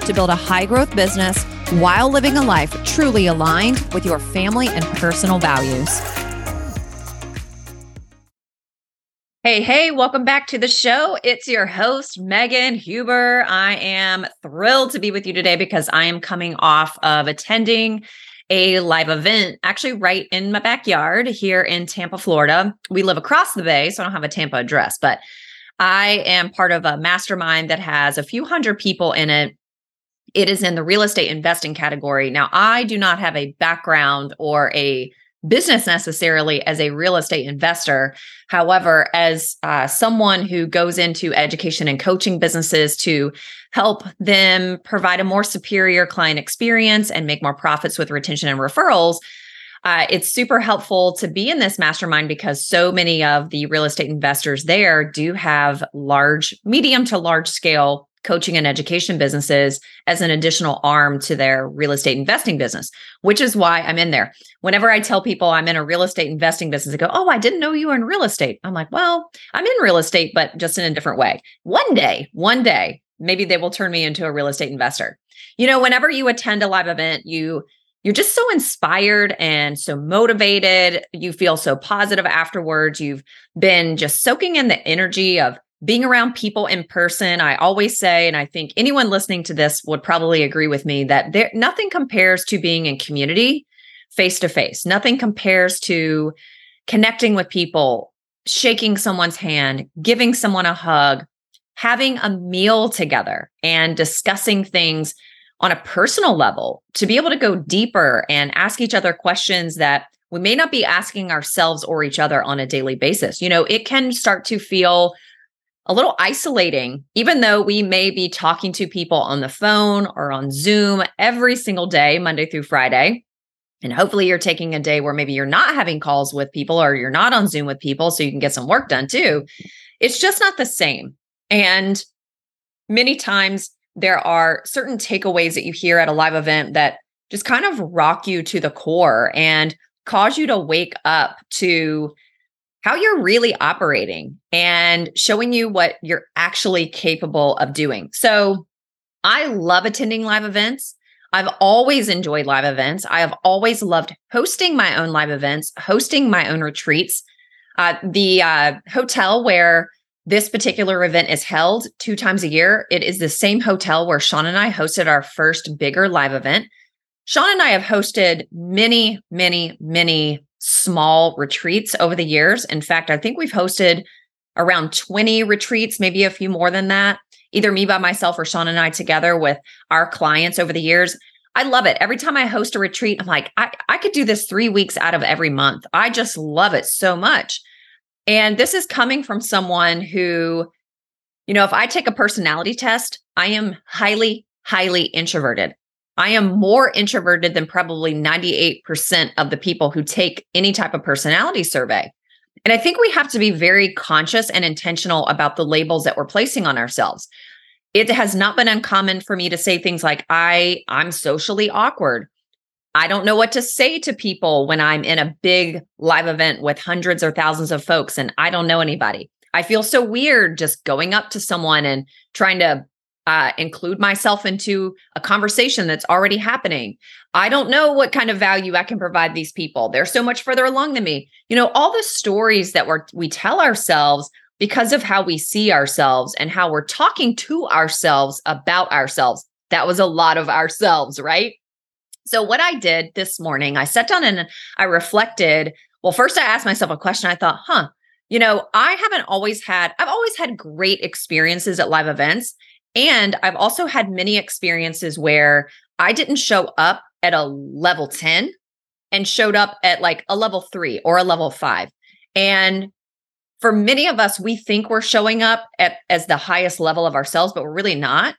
to build a high-growth business while living a life truly aligned with your family and personal values. Hey, welcome back to the show. It's your host, Megan Huber. I am thrilled to be with you today because I am coming off of attending a live event, actually right in my backyard here in Tampa, Florida. We live across the bay, so I don't have a Tampa address, but I am part of a mastermind that has a few hundred people in it. It is in the real estate investing category. Now, I do not have a background or a business necessarily as a real estate investor. However, as someone who goes into education and coaching businesses to help them provide a more superior client experience and make more profits with retention and referrals, it's super helpful to be in this mastermind because so many of the real estate investors there do have large, medium to large scale coaching and education businesses as an additional arm to their real estate investing business, which is why I'm in there. Whenever I tell people I'm in a real estate investing business, they go, "Oh, I didn't know you were in real estate." I'm like, well, I'm in real estate, but just in a different way. One day, maybe they will turn me into a real estate investor. You know, whenever you attend a live event, you're just so inspired and so motivated. You feel so positive afterwards. You've been just soaking in the energy of being around people in person. I always say, and I think anyone listening to this would probably agree with me, that nothing compares to being in community face-to-face. Nothing compares to connecting with people, shaking someone's hand, giving someone a hug, having a meal together, and discussing things on a personal level, to be able to go deeper and ask each other questions that we may not be asking ourselves or each other on a daily basis. You know, it can start to feel a little isolating, even though we may be talking to people on the phone or on Zoom every single day, Monday through Friday. And hopefully you're taking a day where maybe you're not having calls with people or you're not on Zoom with people so you can get some work done too. It's just not the same. And many times there are certain takeaways that you hear at a live event that just kind of rock you to the core and cause you to wake up to how you're really operating and showing you what you're actually capable of doing. So I love attending live events. I've always enjoyed live events. I have always loved hosting my own live events, hosting my own retreats. The hotel where this particular event is held 2 times a year, it is the same hotel where Sean and I hosted our first bigger live event. Sean and I have hosted many small retreats over the years. In fact, I think we've hosted around 20 retreats, maybe a few more than that, either me by myself or Sean and I together with our clients over the years. I love it. Every time I host a retreat, I'm like, I could do this 3 weeks out of every month. I just love it so much. And this is coming from someone who, you know, if I take a personality test, I am highly, highly introverted. I am more introverted than probably 98% of the people who take any type of personality survey. And I think we have to be very conscious and intentional about the labels that we're placing on ourselves. It has not been uncommon for me to say things like, I'm socially awkward. I don't know what to say to people when I'm in a big live event with hundreds or thousands of folks and I don't know anybody. I feel so weird just going up to someone and trying to include myself into a conversation that's already happening. I don't know what kind of value I can provide these people. They're so much further along than me. You know, all the stories that we tell ourselves because of how we see ourselves and how we're talking to ourselves about ourselves. That was a lot of ourselves, right? So what I did this morning, I sat down and I reflected. Well, first I asked myself a question. I thought, you know, I've always had great experiences at live events. And I've also had many experiences where I didn't show up at a level 10 and showed up at like a level 3 or a level 5. And for many of us, we think we're showing up as the highest level of ourselves, but we're really not.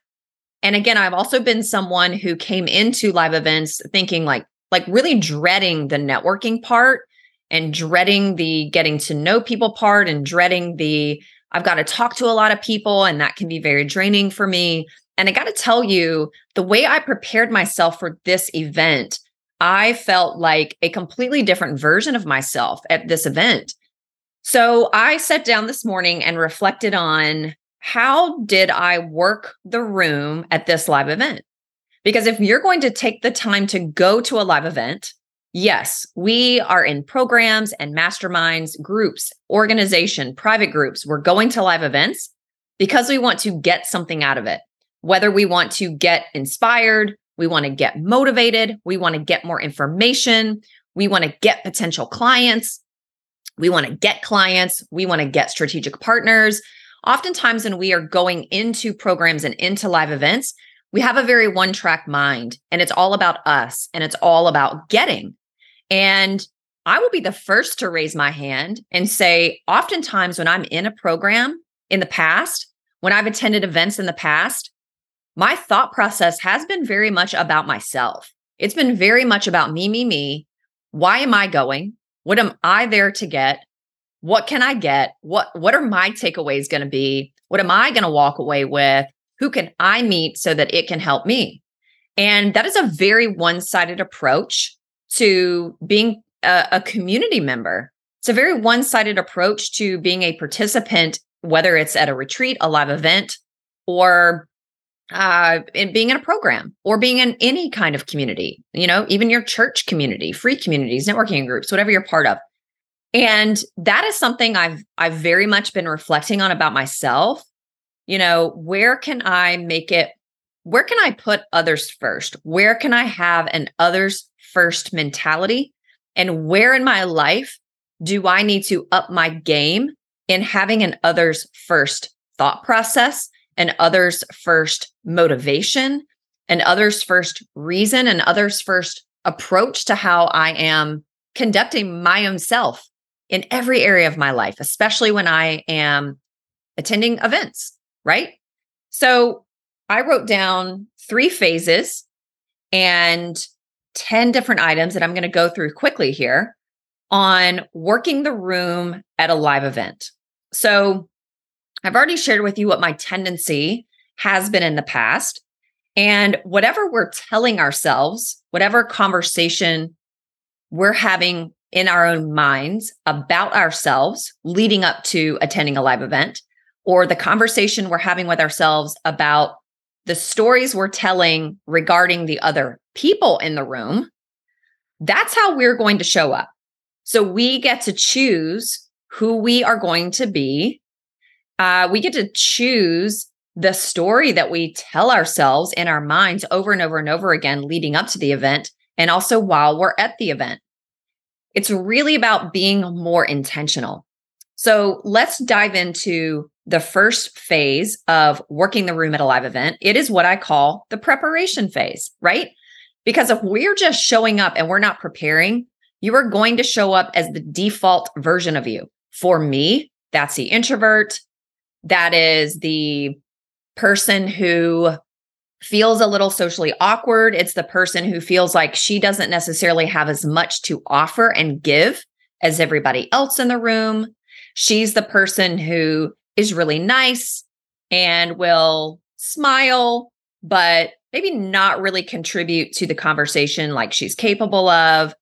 And again, I've also been someone who came into live events thinking like really dreading the networking part and dreading the getting to know people part and dreading the, I've got to talk to a lot of people and that can be very draining for me. And I got to tell you, the way I prepared myself for this event, I felt like a completely different version of myself at this event. So I sat down this morning and reflected on how did I work the room at this live event? Because if you're going to take the time to go to a live event, yes, we are in programs and masterminds, groups, organization, private groups. We're going to live events because we want to get something out of it. Whether we want to get inspired, we want to get motivated, we want to get more information, we want to get potential clients, we want to get clients, we want to get strategic partners. Oftentimes when we are going into programs and into live events, we have a very one-track mind, and it's all about us, and it's all about getting. And I will be the first to raise my hand and say, oftentimes when I'm in a program in the past, when I've attended events in the past, my thought process has been very much about myself. It's been very much about me, me, me. Why am I going? What am I there to get? What can I get? What are my takeaways going to be? What am I going to walk away with? Who can I meet so that it can help me? And that is a very one-sided approach to being a community member. It's a very one-sided approach to being a participant, whether it's at a retreat, a live event, or being in a program or being in any kind of community, you know, even your church community, free communities, networking groups, whatever you're part of. And that is something I've very much been reflecting on about myself. You know, where can I make it? Where can I put others first? Where can I have an others first mentality? And where in my life do I need to up my game in having an others first thought process? And others first motivation, and others first reason, and others first approach to how I am conducting my own self in every area of my life, especially when I am attending events, right? So I wrote down 3 phases and 10 different items that I'm going to go through quickly here on working the room at a live event. So I've already shared with you what my tendency has been in the past, and whatever we're telling ourselves, whatever conversation we're having in our own minds about ourselves leading up to attending a live event, or the conversation we're having with ourselves about the stories we're telling regarding the other people in the room, that's how we're going to show up. So we get to choose who we are going to be. We get to choose the story that we tell ourselves in our minds over and over and over again leading up to the event and also while we're at the event. It's really about being more intentional. So let's dive into the first phase of working the room at a live event. It is what I call the preparation phase, right? Because if we're just showing up and we're not preparing, you are going to show up as the default version of you. For me, that's the introvert. That is the person who feels a little socially awkward. It's the person who feels like she doesn't necessarily have as much to offer and give as everybody else in the room. She's the person who is really nice and will smile, but maybe not really contribute to the conversation like she's capable of.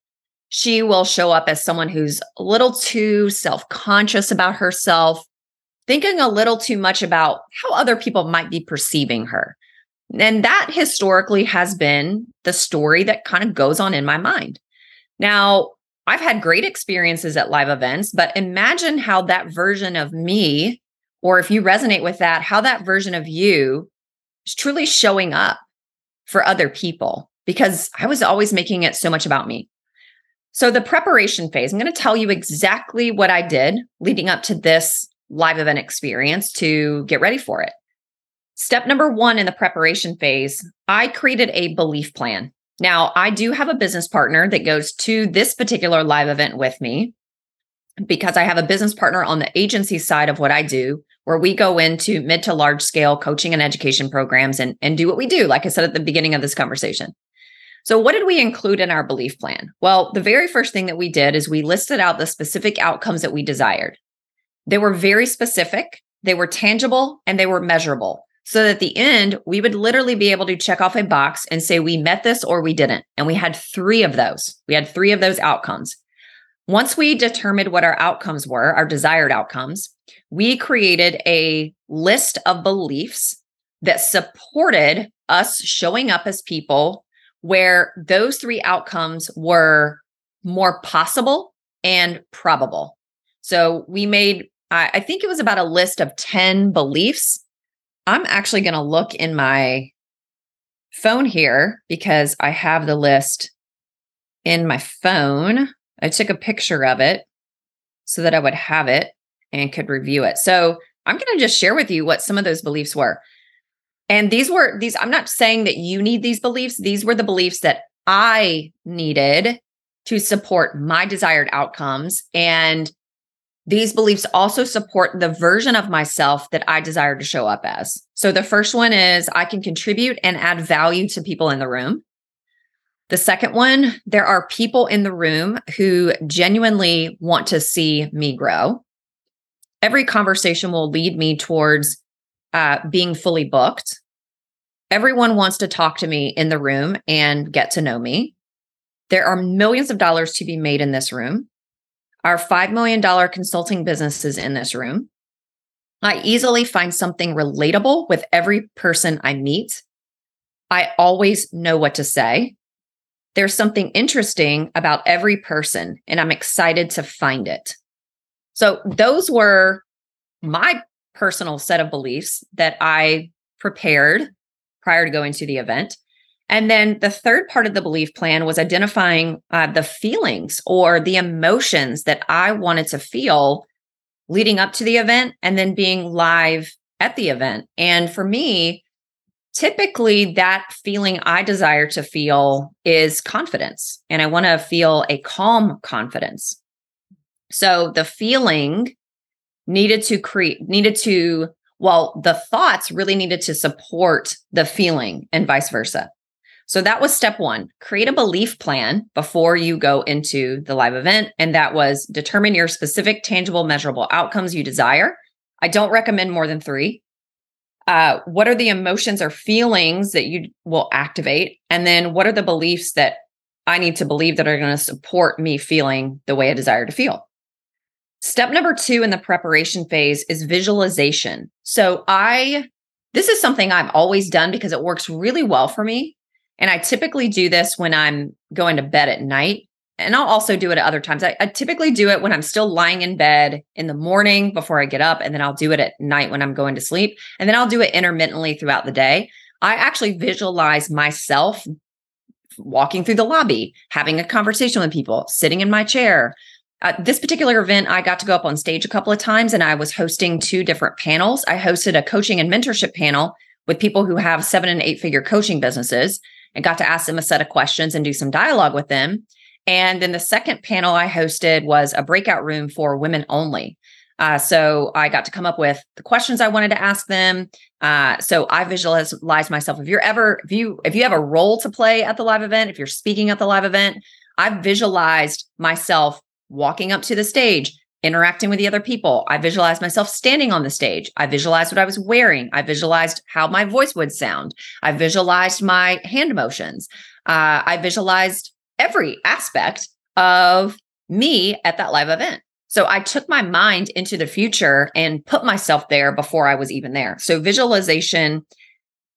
She will show up as someone who's a little too self-conscious about herself, thinking a little too much about how other people might be perceiving her. And that historically has been the story that kind of goes on in my mind. Now, I've had great experiences at live events, but imagine how that version of me, or if you resonate with that, how that version of you is truly showing up for other people, because I was always making it so much about me. So the preparation phase, I'm going to tell you exactly what I did leading up to this live event experience to get ready for it. Step number 1 in the preparation phase, I created a belief plan. Now, I do have a business partner that goes to this particular live event with me because I have a business partner on the agency side of what I do where we go into mid to large scale coaching and education programs and do what we do, like I said at the beginning of this conversation. So what did we include in our belief plan? Well, the very first thing that we did is we listed out the specific outcomes that we desired. They were very specific, they were tangible, and they were measurable. So that at the end, we would literally be able to check off a box and say we met this or we didn't. And we had three of those. We had three of those outcomes. Once we determined what our outcomes were, our desired outcomes, we created a list of beliefs that supported us showing up as people where those three outcomes were more possible and probable. So we made, I think it was about a list of 10 beliefs. I'm actually going to look in my phone here because I have the list in my phone. I took a picture of it so that I would have it and could review it. So I'm going to just share with you what some of those beliefs were. And these, I'm not saying that you need these beliefs. These were the beliefs that I needed to support my desired outcomes. And these beliefs also support the version of myself that I desire to show up as. So the first one is I can contribute and add value to people in the room. The second one, there are people in the room who genuinely want to see me grow. Every conversation will lead me towards being fully booked. Everyone wants to talk to me in the room and get to know me. There are millions of dollars to be made in this room. Our $5 million consulting business is in this room. I easily find something relatable with every person I meet. I always know what to say. There's something interesting about every person, and I'm excited to find it. So those were my personal set of beliefs that I prepared prior to going to the event. And then the third part of the belief plan was identifying the feelings or the emotions that I wanted to feel leading up to the event and then being live at the event. And for me, typically that feeling I desire to feel is confidence. And I want to feel a calm confidence. So the feeling the thoughts really needed to support the feeling and vice versa. So that was step one, create a belief plan before you go into the live event. And that was determine your specific, tangible, measurable outcomes you desire. I don't recommend more than three. What are the emotions or feelings that you will activate? And then what are the beliefs that I need to believe that are going to support me feeling the way I desire to feel? Step number two in the preparation phase is visualization. So this is something I've always done because it works really well for me. And I typically do this when I'm going to bed at night. And I'll also do it at other times. I typically do it when I'm still lying in bed in the morning before I get up. And then I'll do it at night when I'm going to sleep. And then I'll do it intermittently throughout the day. I actually visualize myself walking through the lobby, having a conversation with people, sitting in my chair. At this particular event, I got to go up on stage a couple of times and I was hosting two different panels. I hosted a coaching and mentorship panel with people who have 7- and 8-figure coaching businesses. And got to ask them a set of questions and do some dialogue with them. And then the second panel I hosted was a breakout room for women only. So I got to come up with the questions I wanted to ask them. So I visualized myself. If you have a role to play at the live event, if you're speaking at the live event, I visualized myself walking up to the stage, interacting with the other people. I visualized myself standing on the stage. I visualized what I was wearing. I visualized how my voice would sound. I visualized my hand motions. I visualized every aspect of me at that live event. So I took my mind into the future and put myself there before I was even there. So visualization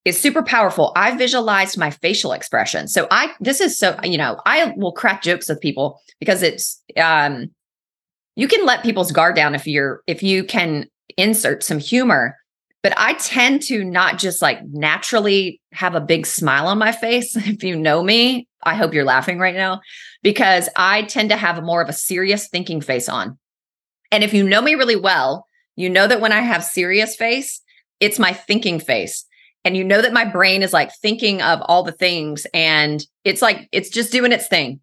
is super powerful. I visualized my facial expression. So I will crack jokes with people because it's, you can let people's guard down if you can insert some humor, but I tend to not just like naturally have a big smile on my face. If you know me, I hope you're laughing right now because I tend to have more of a serious thinking face on. And if you know me really well, you know that when I have serious face, it's my thinking face. And you know that my brain is like thinking of all the things and it's like, it's just doing its thing.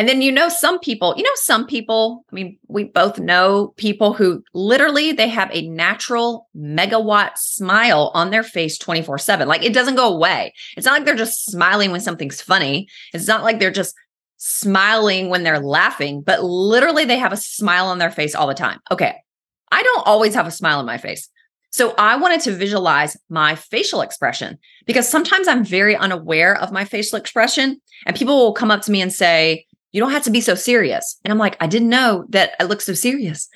And then, some people, I mean, we both know people who literally, they have a natural megawatt smile on their face 24/7. Like it doesn't go away. It's not like they're just smiling when something's funny. It's not like they're just smiling when they're laughing, but literally they have a smile on their face all the time. Okay. I don't always have a smile on my face. So I wanted to visualize my facial expression because sometimes I'm very unaware of my facial expression and people will come up to me and say, you don't have to be so serious. And I'm like, I didn't know that I look so serious.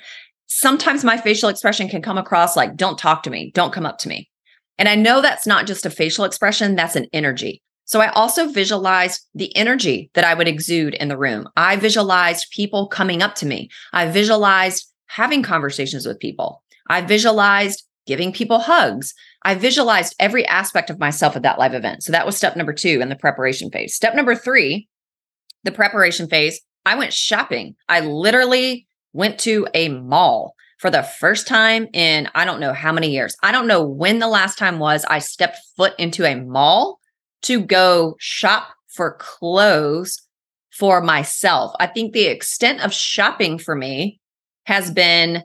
Sometimes my facial expression can come across like, don't talk to me, don't come up to me. And I know that's not just a facial expression, that's an energy. So I also visualized the energy that I would exude in the room. I visualized people coming up to me. I visualized having conversations with people. I visualized giving people hugs. I visualized every aspect of myself at that live event. So that was step number 2 in the preparation phase. Step number 3, the preparation phase, I went shopping. I literally went to a mall for the first time in I don't know how many years. I don't know when the last time was I stepped foot into a mall to go shop for clothes for myself. I think the extent of shopping for me has been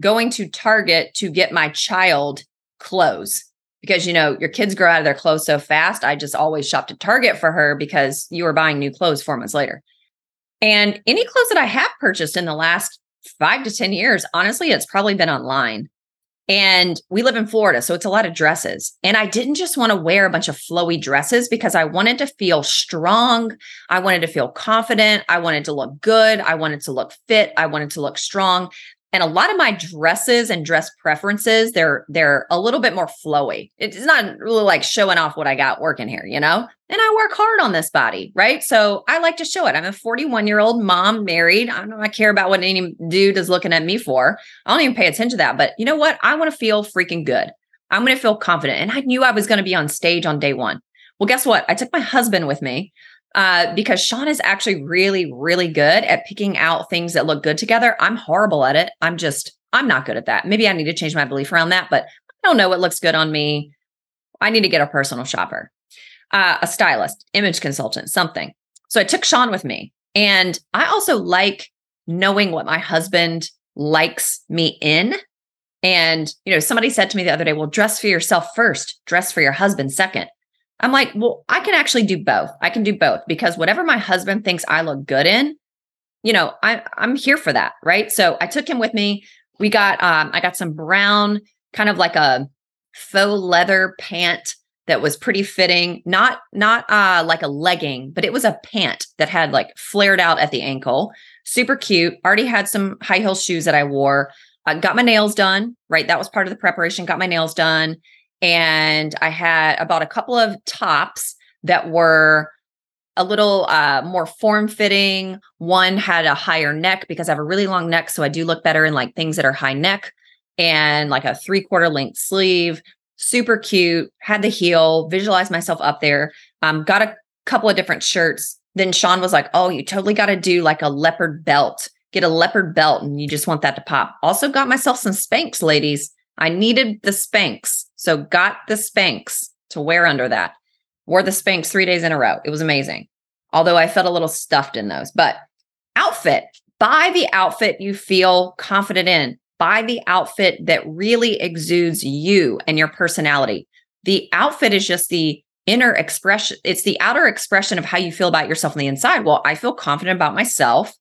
going to Target to get my child clothes because, your kids grow out of their clothes so fast. I just always shopped at Target for her because you were buying new clothes 4 months later. And any clothes that I have purchased in the last 5 to 10 years, honestly, it's probably been online. And we live in Florida, so it's a lot of dresses. And I didn't just want to wear a bunch of flowy dresses because I wanted to feel strong. I wanted to feel confident. I wanted to look good. I wanted to look fit. I wanted to look strong. And a lot of my dresses and dress preferences, they're a little bit more flowy. It's not really like showing off what I got working here, And I work hard on this body, right? So I like to show it. I'm a 41-year-old mom, married. I don't care about what any dude is looking at me for. I don't even pay attention to that. But you know what? I want to feel freaking good. I'm going to feel confident. And I knew I was going to be on stage on day one. Well, guess what? I took my husband with me. Because Sean is actually really, really good at picking out things that look good together. I'm horrible at it. I'm not good at that. Maybe I need to change my belief around that, but I don't know what looks good on me. I need to get a personal shopper, a stylist, image consultant, something. So I took Sean with me. And I also like knowing what my husband likes me in. And, somebody said to me the other day, well, dress for yourself first, dress for your husband second. I'm like, well, I can actually do both. I can do both because whatever my husband thinks I look good in, I'm here for that, right? So I took him with me. We got, I got some brown, kind of like a faux leather pant that was pretty fitting, not like a legging, but it was a pant that had like flared out at the ankle, super cute. Already had some high heel shoes that I wore. I got my nails done, right? That was part of the preparation. Got my nails done. And I had about a couple of tops that were a little more form-fitting. One had a higher neck because I have a really long neck. So I do look better in like things that are high neck and like a 3/4 length sleeve. Super cute. Had the heel. Visualized myself up there. Got a couple of different shirts. Then Sean was like, oh, you totally got to do like a leopard belt. Get a leopard belt and you just want that to pop. Also got myself some Spanx, ladies. I needed the Spanx. So got the Spanx to wear under that. Wore the Spanx 3 days in a row. It was amazing. Although I felt a little stuffed in those. But outfit. Buy the outfit you feel confident in. Buy the outfit that really exudes you and your personality. The outfit is just the inner expression. It's the outer expression of how you feel about yourself on the inside. Well, I feel confident about myself.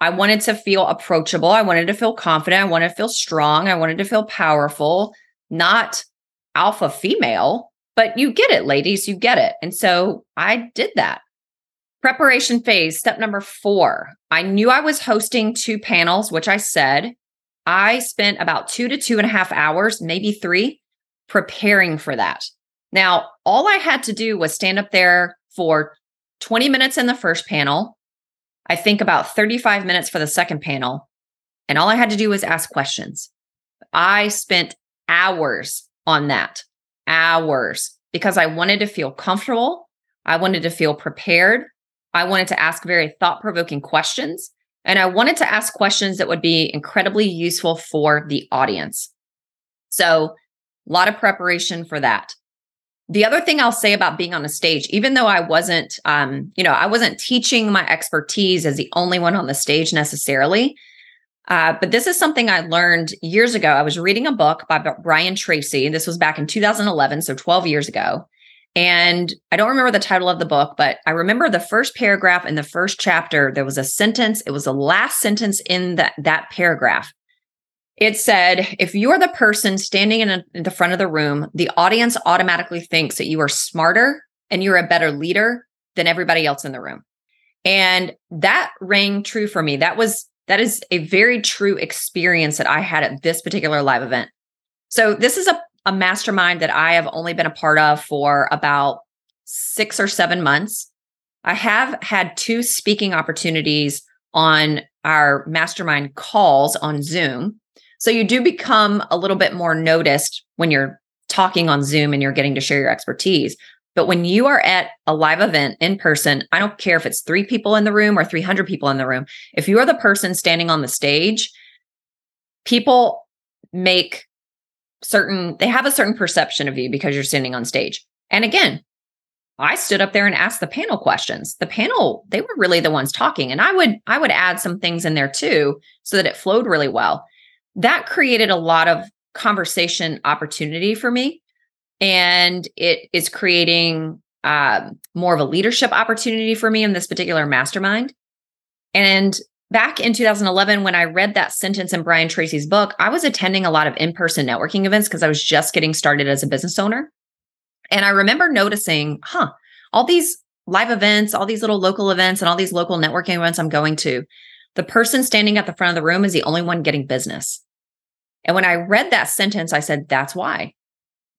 I wanted to feel approachable. I wanted to feel confident. I wanted to feel strong. I wanted to feel powerful, not alpha female, but you get it, ladies, you get it. And so I did that. Preparation phase, step number 4. I knew I was hosting 2 panels, which I said. I spent about 2 to 2.5 hours, maybe 3, preparing for that. Now, all I had to do was stand up there for 20 minutes in the first panel. I think about 35 minutes for the second panel, and all I had to do was ask questions. I spent hours on that, because I wanted to feel comfortable. I wanted to feel prepared. I wanted to ask very thought-provoking questions, and I wanted to ask questions that would be incredibly useful for the audience. So a lot of preparation for that. The other thing I'll say about being on a stage, even though I wasn't, I wasn't teaching my expertise as the only one on the stage necessarily, but this is something I learned years ago. I was reading a book by Brian Tracy. This was back in 2011, so 12 years ago. And I don't remember the title of the book, but I remember the first paragraph in the first chapter, there was a sentence. It was the last sentence in that paragraph. It said, if you're the person standing in the front of the room, the audience automatically thinks that you are smarter and you're a better leader than everybody else in the room. And that rang true for me. That is a very true experience that I had at this particular live event. So this is a mastermind that I have only been a part of for about 6 or 7 months. I have had 2 speaking opportunities on our mastermind calls on Zoom. So you do become a little bit more noticed when you're talking on Zoom and you're getting to share your expertise. But when you are at a live event in person, I don't care if it's 3 people in the room or 300 people in the room. If you are the person standing on the stage, people have a certain perception of you because you're standing on stage. And again, I stood up there and asked the panel questions. The panel, they were really the ones talking. And I would add some things in there too, so that it flowed really well. That created a lot of conversation opportunity for me, and it is creating more of a leadership opportunity for me in this particular mastermind. And back in 2011, when I read that sentence in Brian Tracy's book, I was attending a lot of in-person networking events because I was just getting started as a business owner. And I remember noticing, all these live events, all these little local events and all these local networking events I'm going to, the person standing at the front of the room is the only one getting business. And when I read that sentence, I said, that's why.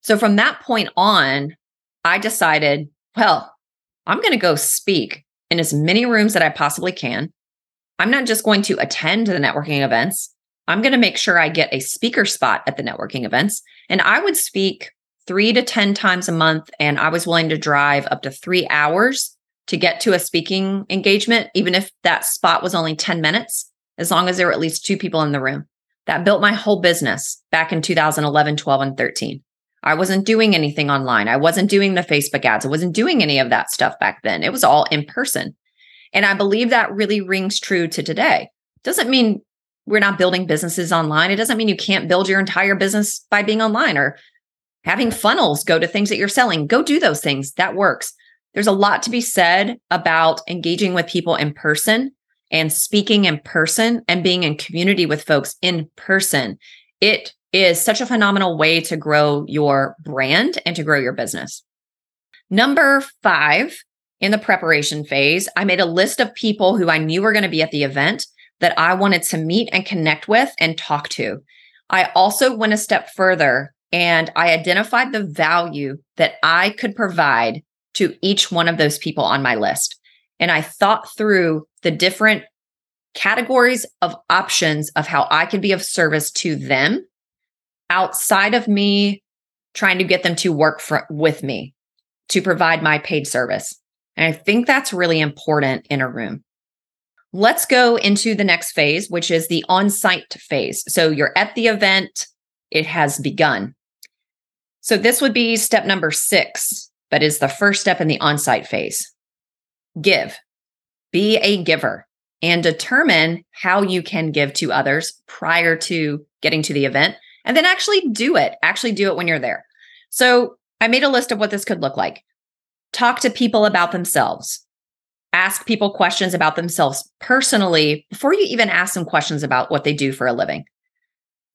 So from that point on, I decided, I'm going to go speak in as many rooms that I possibly can. I'm not just going to attend the networking events. I'm going to make sure I get a speaker spot at the networking events. And I would speak 3 to 10 times a month. And I was willing to drive up to 3 hours to get to a speaking engagement, even if that spot was only 10 minutes, as long as there were at least 2 people in the room. That built my whole business back in 2011, 12, and 13. I wasn't doing anything online. I wasn't doing the Facebook ads. I wasn't doing any of that stuff back then. It was all in person. And I believe that really rings true to today. Doesn't mean we're not building businesses online. It doesn't mean you can't build your entire business by being online or having funnels go to things that you're selling. Go do those things. That works. There's a lot to be said about engaging with people in person and speaking in person and being in community with folks in person. It is such a phenomenal way to grow your brand and to grow your business. Number 5, in the preparation phase, I made a list of people who I knew were going to be at the event that I wanted to meet and connect with and talk to. I also went a step further and I identified the value that I could provide to each one of those people on my list. And I thought through the different categories of options of how I could be of service to them outside of me trying to get them to work with me to provide my paid service. And I think that's really important in a room. Let's go into the next phase, which is the on-site phase. So you're at the event, it has begun. So this would be step number 6, but is the first step in the on-site phase. Give. Be a giver and determine how you can give to others prior to getting to the event, and then actually do it when you're there. So I made a list of what this could look like. Talk to people about themselves. Ask people questions about themselves personally before you even ask them questions about what they do for a living.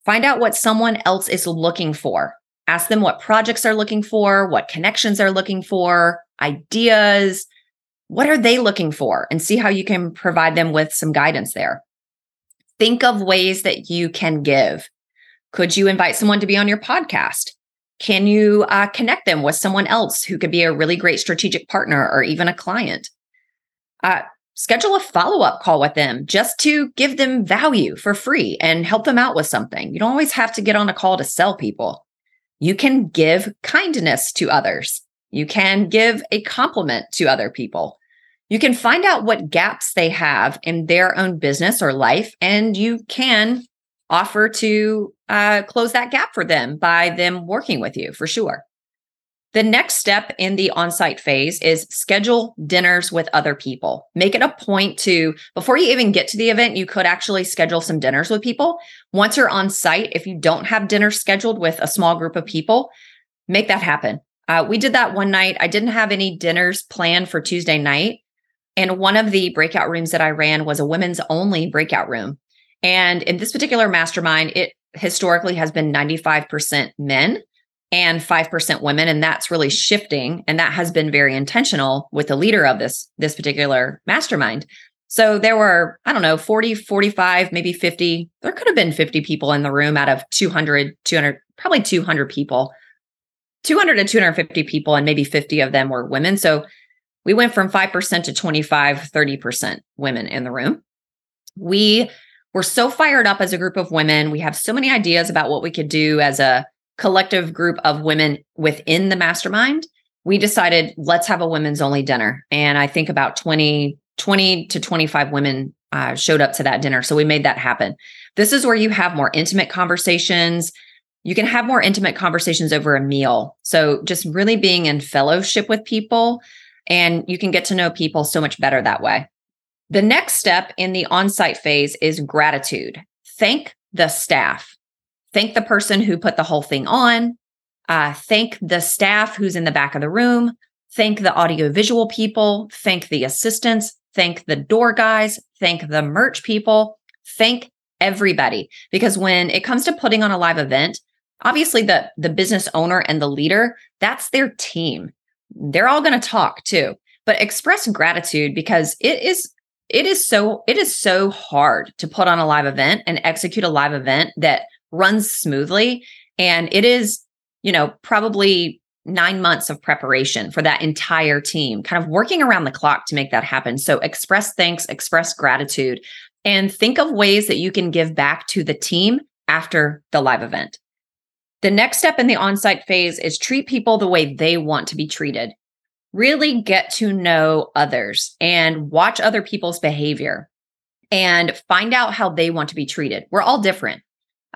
Find out what someone else is looking for. Ask them what projects they're looking for, what connections they're looking for, ideas. What are they looking for? And see how you can provide them with some guidance there. Think of ways that you can give. Could you invite someone to be on your podcast? Can you connect them with someone else who could be a really great strategic partner or even a client? Schedule a follow-up call with them just to give them value for free and help them out with something. You don't always have to get on a call to sell people. You can give kindness to others. You can give a compliment to other people. You can find out what gaps they have in their own business or life, and you can offer to close that gap for them by them working with you for sure. The next step in the on-site phase is schedule dinners with other people. Make it a point to, before you even get to the event, you could actually schedule some dinners with people. Once you're on site, if you don't have dinner scheduled with a small group of people, make that happen. We did that one night. I didn't have any dinners planned for Tuesday night. And one of the breakout rooms that I ran was a women's only breakout room. And in this particular mastermind, it historically has been 95% men and 5% women. And that's really shifting. And that has been very intentional with the leader of this particular mastermind. So there were, 40, 45, maybe 50. There could have been 50 people in the room out of 200 people. 200 to 250 people, and maybe 50 of them were women. So we went from 5% to 30% women in the room. We were so fired up as a group of women. We have so many ideas about what we could do as a collective group of women within the mastermind. We decided, let's have a women's only dinner. And I think about 20 to 25 women showed up to that dinner. So we made that happen. This is where you have more intimate conversations. You can have more intimate conversations over a meal. So just really being in fellowship with people, and you can get to know people so much better that way. The next step in the on-site phase is gratitude. Thank the staff. Thank the person who put the whole thing on. Thank the staff who's in the back of the room. Thank the audiovisual people. Thank the assistants. Thank the door guys. Thank the merch people. Thank everybody. Because when it comes to putting on a live event, obviously the business owner and the leader, that's their team. They're all going to talk too, but express gratitude, because it is so hard to put on a live event and execute a live event that runs smoothly. And it is, probably 9 months of preparation for that entire team, kind of working around the clock to make that happen. So express thanks, express gratitude, and think of ways that you can give back to the team after the live event. The next step in the on-site phase is treat people the way they want to be treated. Really get to know others and watch other people's behavior and find out how they want to be treated. We're all different.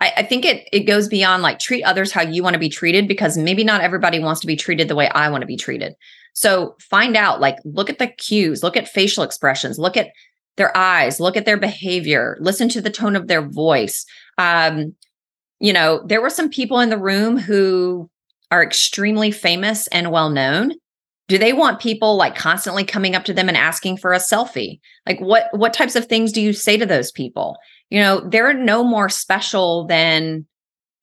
I think it goes beyond like treat others how you want to be treated, because maybe not everybody wants to be treated the way I want to be treated. So find out, look at the cues, look at facial expressions, look at their eyes, look at their behavior, listen to the tone of their voice. There were some people in the room who are extremely famous and well-known. Do they want people constantly coming up to them and asking for a selfie? What types of things do you say to those people? They're no more special than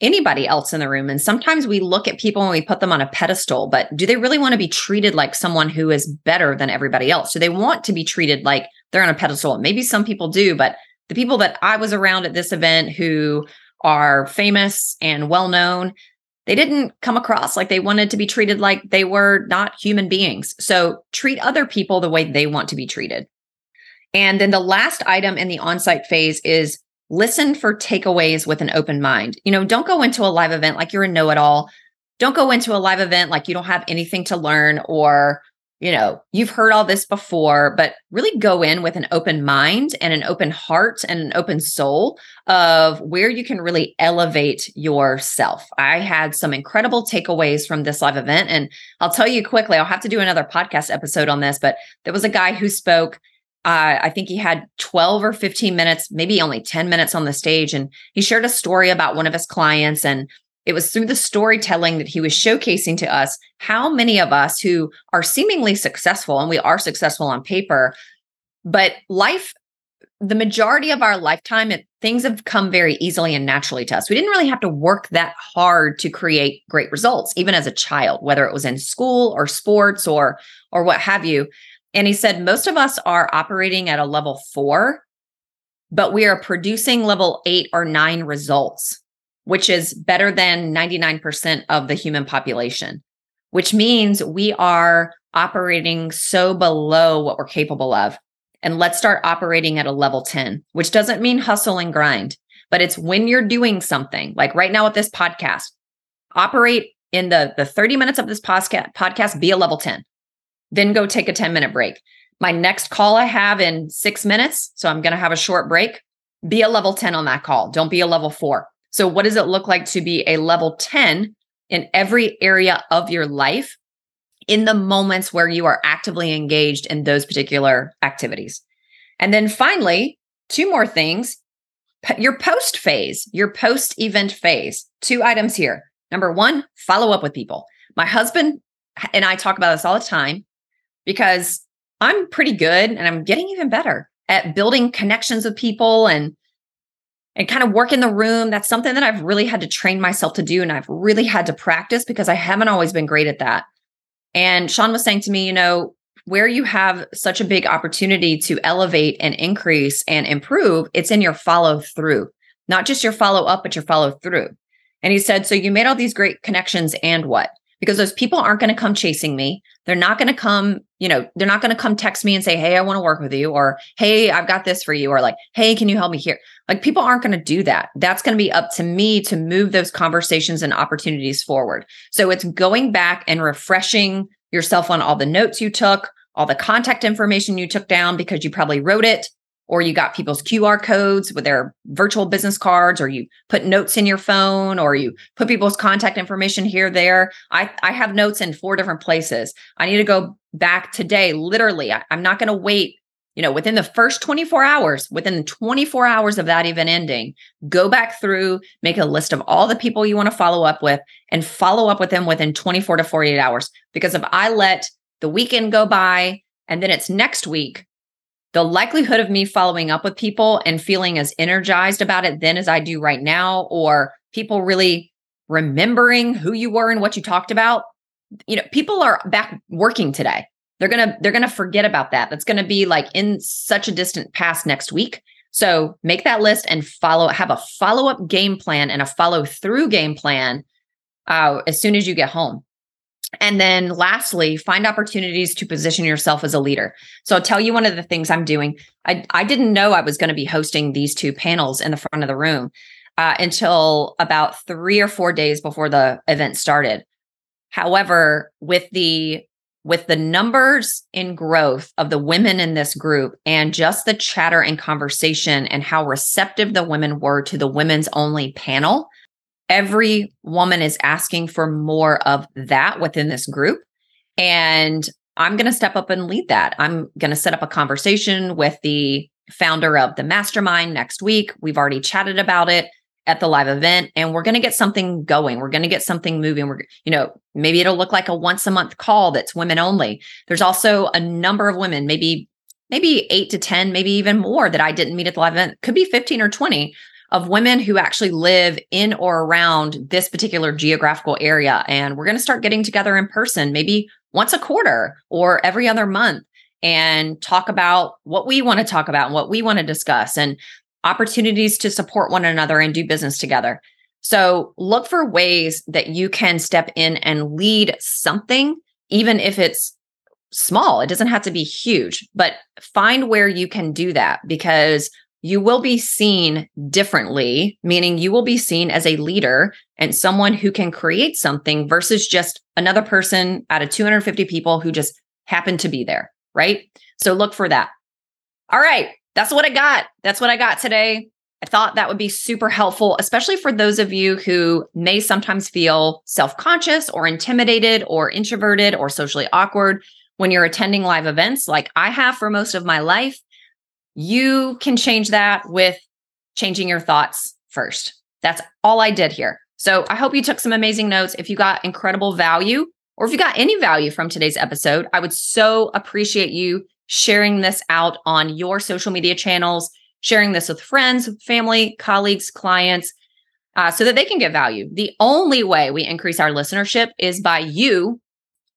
anybody else in the room. And sometimes we look at people and we put them on a pedestal, but do they really want to be treated like someone who is better than everybody else? Do they want to be treated like they're on a pedestal? Maybe some people do, but the people that I was around at this event who are famous and well-known, they didn't come across like they wanted to be treated like they were not human beings. So treat other people the way they want to be treated. And then the last item in the on-site phase is listen for takeaways with an open mind. Don't go into a live event like you're a know-it-all. Don't go into a live event like you don't have anything to learn, or you've heard all this before, but really go in with an open mind and an open heart and an open soul of where you can really elevate yourself. I had some incredible takeaways from this live event, and I'll tell you quickly, I'll have to do another podcast episode on this, but there was a guy who spoke. I think he had 12 or 15 minutes, maybe only 10 minutes on the stage. And he shared a story about one of his clients, and it was through the storytelling that he was showcasing to us how many of us who are seemingly successful, and we are successful on paper, but life, the majority of our lifetime, things have come very easily and naturally to us. We didn't really have to work that hard to create great results, even as a child, whether it was in school or sports or what have you. And he said, most of us are operating at a level 4, but we are producing level 8 or 9 results, which is better than 99% of the human population, which means we are operating so below what we're capable of. And let's start operating at a level 10, which doesn't mean hustle and grind, but it's when you're doing something, like right now with this podcast, operate in the 30 minutes of this podcast, be a level 10, then go take a 10-minute break. My next call I have in 6 minutes, so I'm going to have a short break. Be a level 10 on that call. Don't be a level 4. So what does it look like to be a level 10 in every area of your life in the moments where you are actively engaged in those particular activities. And then finally, two more things, your post phase, your post-event phase. Two items here. Number one, follow up with people. My husband and I talk about this all the time because I'm pretty good and I'm getting even better at building connections with people and kind of work in the room. That's something that I've really had to train myself to do. And I've really had to practice because I haven't always been great at that. And Sean was saying to me, you know, where you have such a big opportunity to elevate and increase and improve, it's in your follow through, not just your follow up, but your follow through. And he said, so you made all these great connections and what? Because those people aren't going to come chasing me. They're not going to come, you know, they're not going to come text me and say, hey, I want to work with you, or hey, I've got this for you, or like, hey, can you help me here? Like, people aren't going to do that. That's going to be up to me to move those conversations and opportunities forward. So it's going back and refreshing yourself on all the notes you took, all the contact information you took down because you probably wrote it, or you got people's QR codes with their virtual business cards, or you put notes in your phone, or you put people's contact information here, there. I have notes in 4 different places. I need to go back today. Literally, I'm not going to wait, you know, within the first 24 hours, within the 24 hours of that event ending, go back through, make a list of all the people you want to follow up with and follow up with them within 24 to 48 hours. Because if I let the weekend go by and then it's next week, the likelihood of me following up with people and feeling as energized about it then as I do right now, or people really remembering who you were and what you talked about, you know, people are back working today. They're gonna forget about that. That's gonna be like in such a distant past next week. So make that list and have a follow-up game plan and a follow-through game plan as soon as you get home. And then lastly, find opportunities to position yourself as a leader. So I'll tell you one of the things I'm doing. I didn't know I was going to be hosting these 2 panels in the front of the room until about 3 or 4 days before the event started. However, with the numbers in growth of the women in this group and just the chatter and conversation and how receptive the women were to the women's only panel, every woman is asking for more of that within this group. And I'm going to step up and lead that. I'm going to set up a conversation with the founder of the mastermind next week. We've already chatted about it at the live event, and we're going to get something going. We're going to get something moving. We're, you know, maybe it'll look like a once a month call that's women only. There's also a number of women, maybe 8 to 10, maybe even more that I didn't meet at the live event. Could be 15 or 20. Of women who actually live in or around this particular geographical area. And we're going to start getting together in person, maybe once a quarter or every other month, and talk about what we want to talk about and what we want to discuss and opportunities to support one another and do business together. So look for ways that you can step in and lead something, even if it's small. It doesn't have to be huge, but find where you can do that, because you will be seen differently, meaning you will be seen as a leader and someone who can create something versus just another person out of 250 people who just happened to be there, right? So look for that. All right, that's what I got. That's what I got today. I thought that would be super helpful, especially for those of you who may sometimes feel self-conscious or intimidated or introverted or socially awkward when you're attending live events like I have for most of my life. You can change that with changing your thoughts first. That's all I did here. So I hope you took some amazing notes. If you got incredible value, or if you got any value from today's episode, I would so appreciate you sharing this out on your social media channels, sharing this with friends, family, colleagues, clients, so that they can get value. The only way we increase our listenership is by you,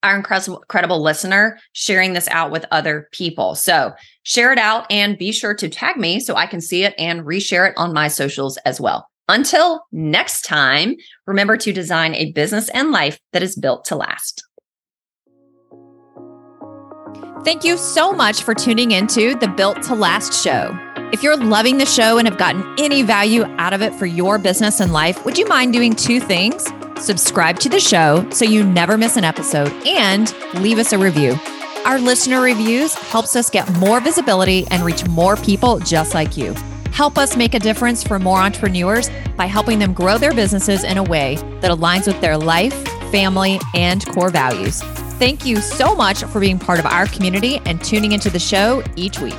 our incredible listener, sharing this out with other people. So share it out and be sure to tag me so I can see it and reshare it on my socials as well. Until next time, remember to design a business and life that is built to last. Thank you so much for tuning into the Built to Last show. If you're loving the show and have gotten any value out of it for your business and life, would you mind doing 2 things? Subscribe to the show so you never miss an episode, and leave us a review. Our listener reviews helps us get more visibility and reach more people just like you. Help us make a difference for more entrepreneurs by helping them grow their businesses in a way that aligns with their life, family, and core values. Thank you so much for being part of our community and tuning into the show each week.